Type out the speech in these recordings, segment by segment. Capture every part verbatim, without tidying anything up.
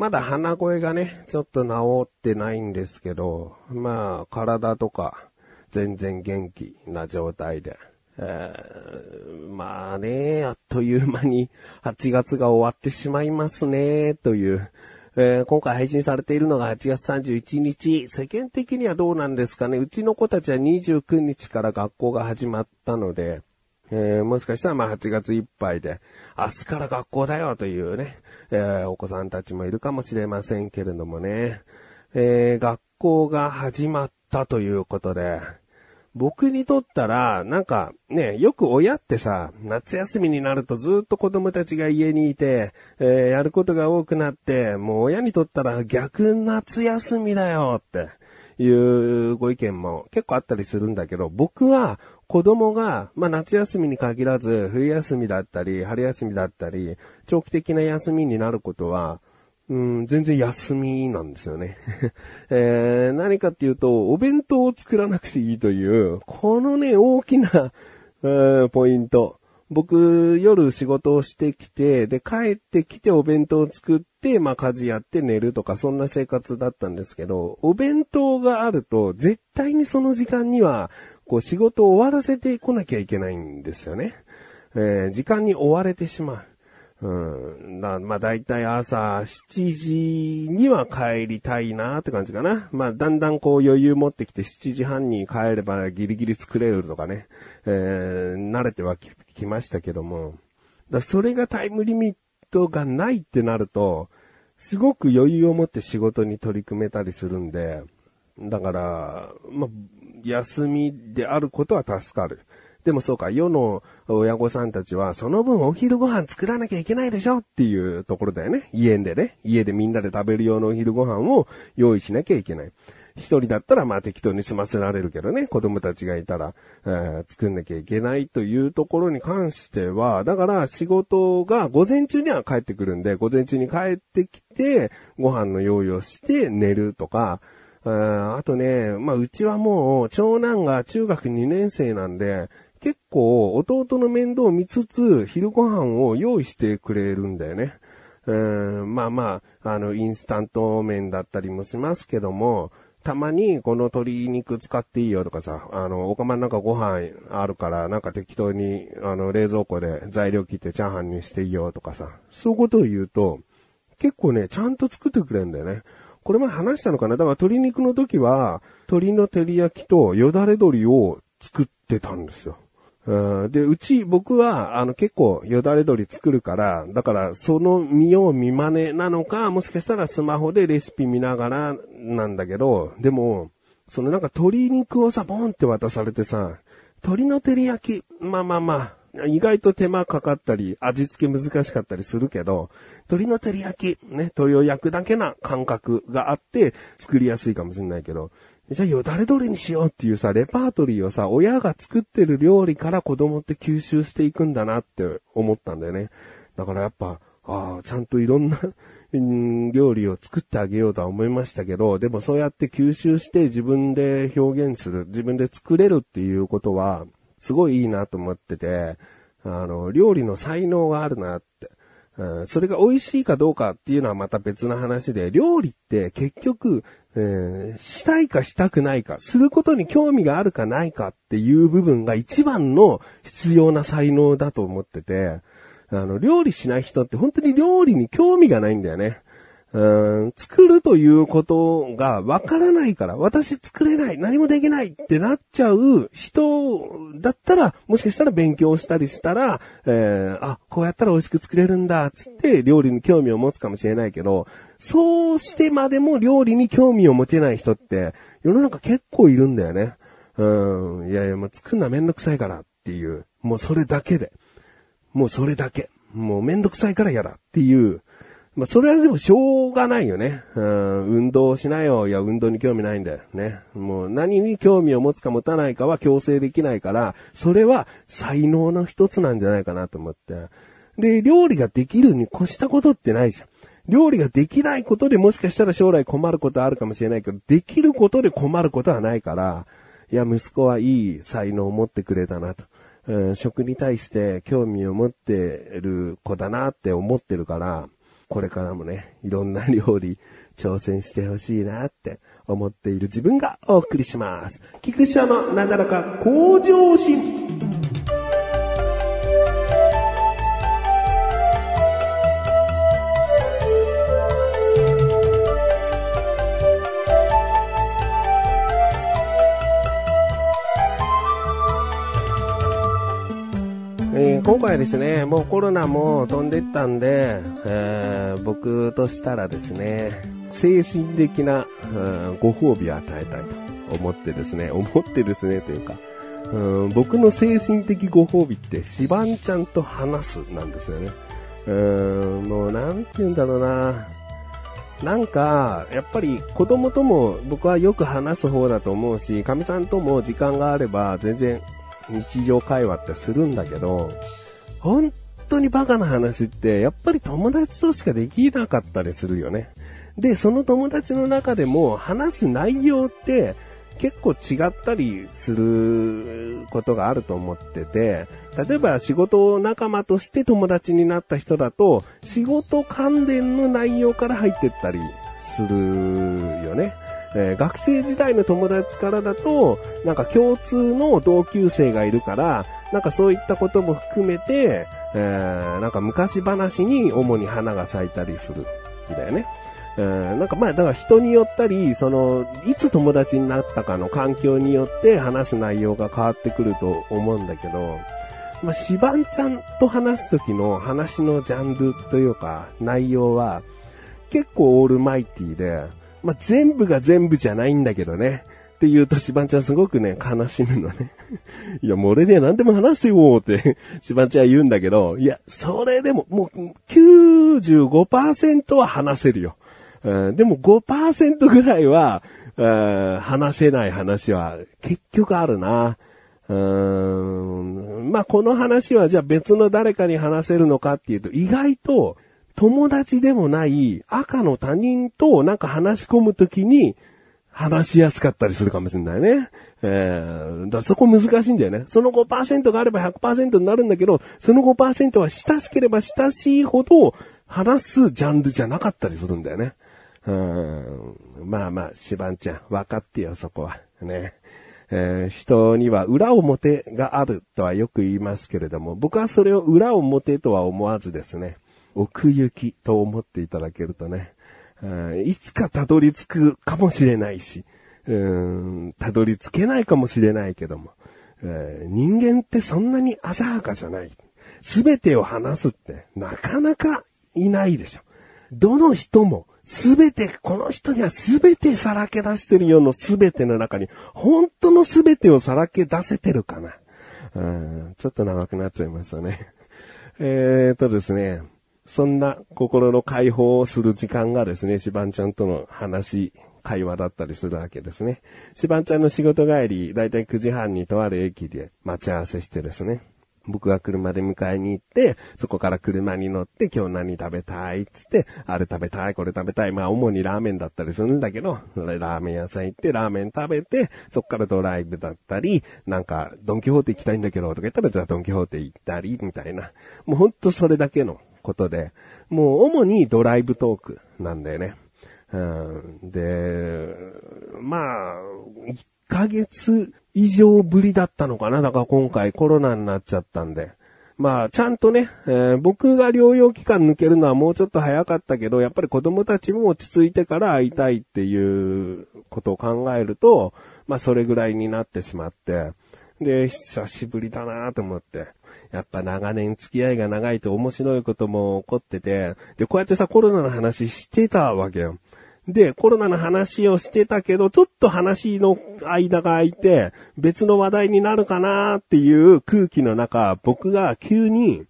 まだ鼻声がね、ちょっと治ってないんですけど、まあ、体とか、全然元気な状態で。えー、まあね、あっという間にはちがつが終わってしまいますね、という。えー、今回配信されているのがはちがつさんじゅういちにち。世間的にはどうなんですかね。うちの子たちはにじゅうくにちから学校が始まったので、えー、もしかしたらまあはちがついっぱいで、明日から学校だよというね、えー、お子さんたちもいるかもしれませんけれどもね、えー、学校が始まったということで、僕にとったら、なんかね、よく親ってさ、夏休みになるとずっと子供たちが家にいて、えー、やることが多くなって、もう親にとったら逆夏休みだよっていうご意見も結構あったりするんだけど、僕は子供が、まあ夏休みに限らず、冬休みだったり、春休みだったり、長期的な休みになることは、うん、全然休みなんですよね、えー。何かっていうと、お弁当を作らなくていいという、このね、大きな、えー、ポイント。僕、夜仕事をしてきて、で、帰ってきてお弁当を作って、まあ、家事やって寝るとか、そんな生活だったんですけど、お弁当があると、絶対にその時間には、こう、仕事を終わらせてこなきゃいけないんですよね。えー、時間に追われてしまう。うん。だ、まあ、だいたい朝しちじには帰りたいなって感じかな。まあ、だんだんこう余裕持ってきてしちじはんに帰ればギリギリ作れるとかね。えー、慣れてはき、きましたけども。だそれがタイムリミットがないってなると、すごく余裕を持って仕事に取り組めたりするんで、だから、まあ、休みであることは助かる。でもそうか、世の親御さんたちは、その分お昼ご飯作らなきゃいけないでしょっていうところだよね。家でね。家でみんなで食べる用のお昼ご飯を用意しなきゃいけない。一人だったらまあ適当に済ませられるけどね。子供たちがいたら、えー、作んなきゃいけないというところに関しては、だから仕事が午前中には帰ってくるんで、午前中に帰ってきて、ご飯の用意をして寝るとか、あ, あとね、まあうちはもう長男が中学にねんせいなんで、結構弟の面倒を見つつ昼ご飯を用意してくれるんだよね。うーんまあまあ、あのインスタント麺だったりもしますけども、たまにこの鶏肉使っていいよとかさ、あのお釜の中ご飯あるからなんか適当にあの冷蔵庫で材料切ってチャーハンにしていいよとかさ、そういうことを言うと結構ねちゃんと作ってくれるんだよね。これ前話したのかな。だから鶏肉の時は鶏の照り焼きとよだれ鶏を作ってたんですよ。で、うち僕はあの結構よだれ鶏作るから、だからその見よう見真似なのか、もしかしたらスマホでレシピ見ながらなんだけど、でもそのなんか鶏肉をさボンって渡されてさ、鶏の照り焼き、まあまあまあ。意外と手間かかったり、味付け難しかったりするけど、鶏の照り焼き、ね、鶏を焼くだけな感覚があって、作りやすいかもしれないけど、じゃあよだれどれにしようっていうさ、レパートリーをさ、親が作ってる料理から子供って吸収していくんだなって思ったんだよね。だからやっぱ、ああ、ちゃんといろんな料理を作ってあげようとは思いましたけど、でもそうやって吸収して自分で表現する、自分で作れるっていうことは、すごいいいなと思ってて、あの、料理の才能があるなって、うん。それが美味しいかどうかっていうのはまた別の話で、料理って結局、えー、したいかしたくないか、することに興味があるかないかっていう部分が一番の必要な才能だと思ってて、あの、料理しない人って本当に料理に興味がないんだよね。うん、作るということがわからないから、私作れない、何もできないってなっちゃう人だったら、もしかしたら勉強したりしたら、えー、あ、こうやったら美味しく作れるんだ、つって料理に興味を持つかもしれないけど、そうしてまでも料理に興味を持てない人って、世の中結構いるんだよね。うん、いやいや、もう作るのはめんどくさいからっていう、もうそれだけで、もうそれだけ、もうめんどくさいからやだっていう、まあ、それはでもしょうがないよね。うん、運動しないよ。いや、運動に興味ないんだよね。もう何に興味を持つか持たないかは強制できないから、それは才能の一つなんじゃないかなと思って。で、料理ができるに越したことってないじゃん。料理ができないことでもしかしたら将来困ることあるかもしれないけど、できることで困ることはないから、いや、息子はいい才能を持ってくれたなと。うん、食に対して興味を持ってる子だなって思ってるから、これからもね、いろんな料理挑戦してほしいなって思っている自分がお送りします。菊師匠のなだらか向上心。今回ですね、もうコロナも飛んでったんで、えー、僕としたらですね、精神的な、うん、ご褒美を与えたいと思ってですね、思ってですねというか、うん、僕の精神的ご褒美ってシバンちゃんと話すなんですよね。うん、もうなんて言うんだろうな、なんかやっぱり子供とも僕はよく話す方だと思うし、かみさんとも時間があれば全然日常会話ってするんだけど、本当にバカな話ってやっぱり友達としかできなかったりするよね。で、その友達の中でも話す内容って結構違ったりすることがあると思ってて、例えば仕事仲間として友達になった人だと仕事関連の内容から入ってったりするよね。えー、学生時代の友達からだとなんか共通の同級生がいるから、なんかそういったことも含めて、えー、なんか昔話に主に花が咲いたりするんだよね。えー、なんかまあだから人によったり、そのいつ友達になったかの環境によって話す内容が変わってくると思うんだけど、まあシバンちゃんと話す時の話のジャンルというか内容は結構オールマイティで、まあ、全部が全部じゃないんだけどね。って言うと、シバンちゃんすごくね、悲しむのね。いや、もう俺ね、何でも話せよって、シバンちゃん言うんだけど、いや、それでも、もう、きゅうじゅうごパーセント は話せるよ。うん、でも ごパーセント ぐらいは、うん、話せない話は結局あるな。うーん、まあ、この話はじゃあ別の誰かに話せるのかっていうと、意外と、友達でもない赤の他人となんか話し込むときに話しやすかったりするかもしれないね。えー、だそこ難しいんだよね。その ごパーセント があれば ひゃくパーセント になるんだけど、その ごパーセント は親しければ親しいほど話すジャンルじゃなかったりするんだよね。うーん、まあまあ、シバンちゃん、分かってよ、そこは。ね。えー、人には裏表があるとはよく言いますけれども、僕はそれを裏表とは思わずですね、奥行きと思っていただけるとね、うん、いつかたどり着くかもしれないし、うーん、たどり着けないかもしれないけども、えー、人間ってそんなに浅はかじゃない。すべてを話すってなかなかいないでしょ。どの人もすべて、この人にはすべてさらけ出してるような、すべての中に本当のすべてをさらけ出せてるかな。うん、ちょっと長くなっちゃいましたね。えーとですねそんな心の解放をする時間がですね、シバンちゃんとの話、会話だったりするわけですね。シバンちゃんの仕事帰り、だいたいくじはんにとある駅で待ち合わせしてですね、僕が車で迎えに行って、そこから車に乗って今日何食べたいっつって、あれ食べたい、これ食べたい、まあ主にラーメンだったりするんだけど、ラーメン屋さん行ってラーメン食べて、そこからドライブだったり、なんかドンキホーテ行きたいんだけどとか言ったら、じゃあドンキホーテ行ったりみたいな、もうほんとそれだけのことで、もう主にドライブトークなんだよね。うん、で、まあいっかげつ以上ぶりだったのかな。だから今回コロナになっちゃったんで、まあちゃんとね、えー、僕が療養期間抜けるのはもうちょっと早かったけど、やっぱり子供たちも落ち着いてから会いたいっていうことを考えると、まあそれぐらいになってしまって、で、久しぶりだなと思って。やっぱ長年付き合いが長いと面白いことも起こってて、で、こうやってさ、コロナの話してたわけよ。で、コロナの話をしてたけど、ちょっと話の間が空いて、別の話題になるかなっていう空気の中、僕が急に、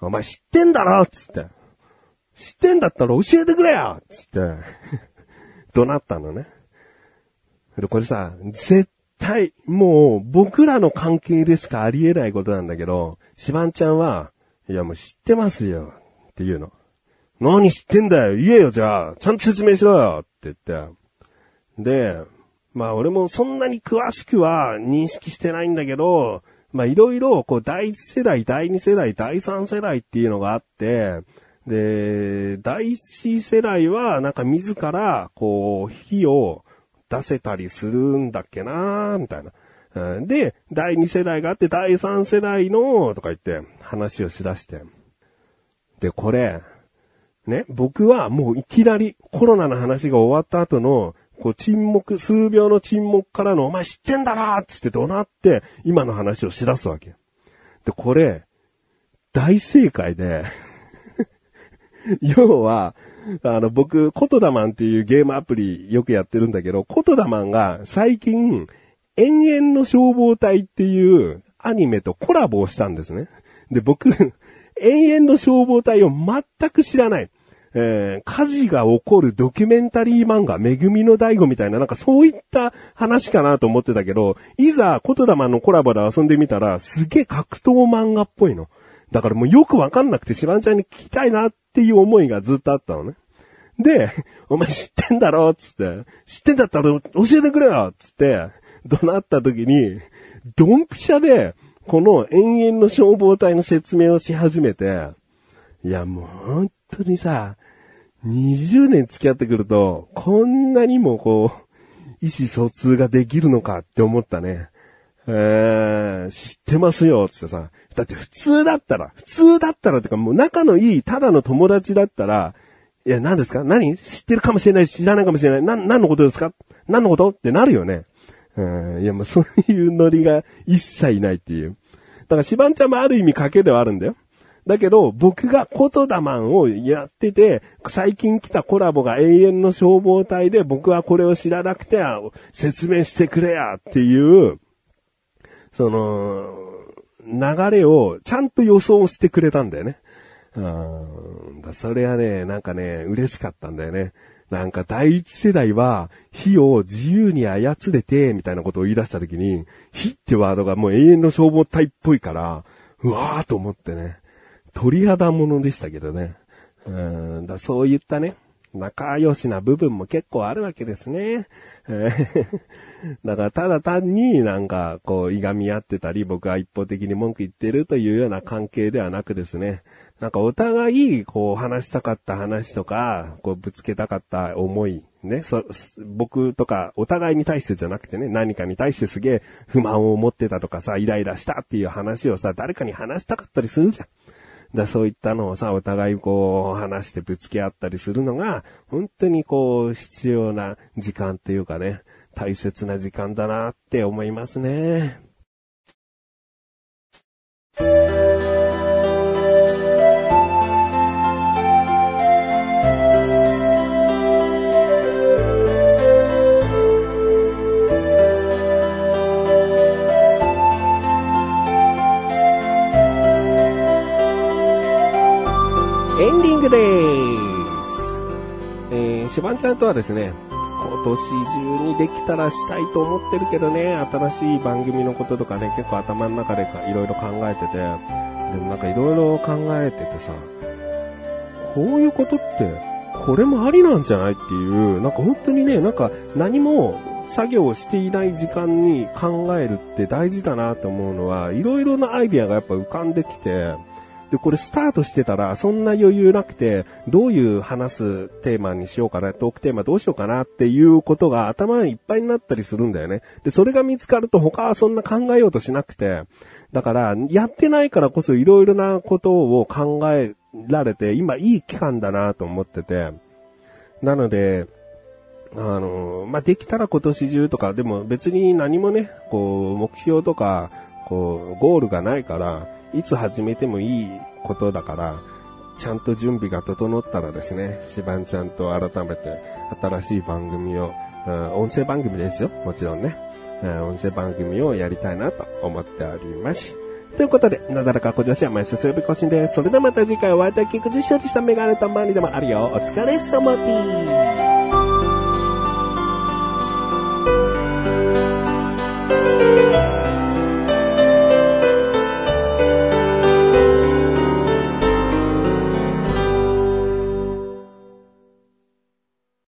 お前知ってんだろつって。知ってんだったら教えてくれよつって、怒鳴ったのね。で、これさ、絶対、はい、もう僕らの関係でしかありえないことなんだけど、シバンちゃんは、いやもう知ってますよって言うの。何知ってんだよ、言えよ、じゃあちゃんと説明しろよって言って、で、まあ俺もそんなに詳しくは認識してないんだけど、まあいろいろこうだいいち世代、だいに世代、だいさん世代っていうのがあって、で、第一世代はなんか自らこう火を出せたりするんだっけなーみたいな。で、第二世代があって第三世代のとか言って話をしだして。で、これ、ね、僕はもういきなりコロナの話が終わった後のこう沈黙、数秒の沈黙からのお前知ってんだなーっつって怒鳴って今の話をしだすわけ。で、これ、大正解で、要は、あの僕、コトダマンっていうゲームアプリよくやってるんだけど、コトダマンが最近、永遠の消防隊っていうアニメとコラボをしたんですね。で、僕、永遠の消防隊を全く知らない。えー、火事が起こるドキュメンタリー漫画、めぐみの大悟みたいな、なんかそういった話かなと思ってたけど、いざ、コトダマンのコラボで遊んでみたら、すげえ格闘漫画っぽいの。だからもうよくわかんなくて、シバンちゃんに聞きたいなっていう思いがずっとあったのね。で、お前知ってんだろっつって、知ってんだったら教えてくれよっつって、怒鳴った時に、ドンピシャで、この永遠の消防隊の説明をし始めて、いやもう本当にさ、にじゅうねん付き合ってくると、こんなにもこう、意思疎通ができるのかって思ったね。えー、知ってますよってさ、だって普通だったら、普通だったらってかもう仲のいいただの友達だったら、いや何ですか？何？知ってるかもしれないし知らないかもしれない。な、何のことですか？何のこと？ってなるよね。うん、いやもうそういうノリが一切ないっていう。だからシバンちゃんもある意味賭けではあるんだよ。だけど僕がコトダマンをやってて、最近来たコラボが永遠の消防隊で僕はこれを知らなくて説明してくれやっていう、その、流れをちゃんと予想してくれたんだよね。うん、それはね、なんかね、嬉しかったんだよね。なんか第一世代は火を自由に操れて、みたいなことを言い出したときに、火ってワードがもう永遠の消防隊っぽいから、うわーと思ってね、鳥肌ものでしたけどね。うん、だそういったね、仲良しな部分も結構あるわけですね。だからただ単になんかこういがみ合ってたり僕は一方的に文句言ってるというような関係ではなくですね、なんかお互いこう話したかった話とかこうぶつけたかった思いね、そ僕とかお互いに対してじゃなくてね、何かに対してすげえ不満を持ってたとかさ、イライラしたっていう話をさ誰かに話したかったりするじゃん。だそういったのをさ、お互いこう話してぶつけ合ったりするのが、本当にこう必要な時間っていうかね、大切な時間だなって思いますね。エンディングでーす。えー、シバンちゃんとはですね、今年中にできたらしたいと思ってるけどね、新しい番組のこととかね、結構頭の中でいろいろ考えてて、でもなんかいろいろ考えててさ、こういうことって、これもありなんじゃないっていう、なんか本当にね、なんか何も作業をしていない時間に考えるって大事だなと思うのは、いろいろなアイディアがやっぱ浮かんできて、で、これスタートしてたらそんな余裕なくて、どういう話すテーマにしようかな、トークテーマどうしようかなっていうことが頭いっぱいになったりするんだよね。で、それが見つかると他はそんな考えようとしなくて、だからやってないからこそいろいろなことを考えられて、今いい期間だなと思ってて。なので、あの、まあ、できたら今年中とか、でも別に何もね、こう、目標とか、こう、ゴールがないから、いつ始めてもいいことだから、ちゃんと準備が整ったらですね、シバンちゃんと改めて新しい番組を、うん、音声番組ですよ、もちろんね、うん、音声番組をやりたいなと思っております。ということで、なだらか小女子は毎週水曜日更新です。それではまた次回お会いいたい菊池勝利したメガネとマリでもあるよ。お疲れ様です。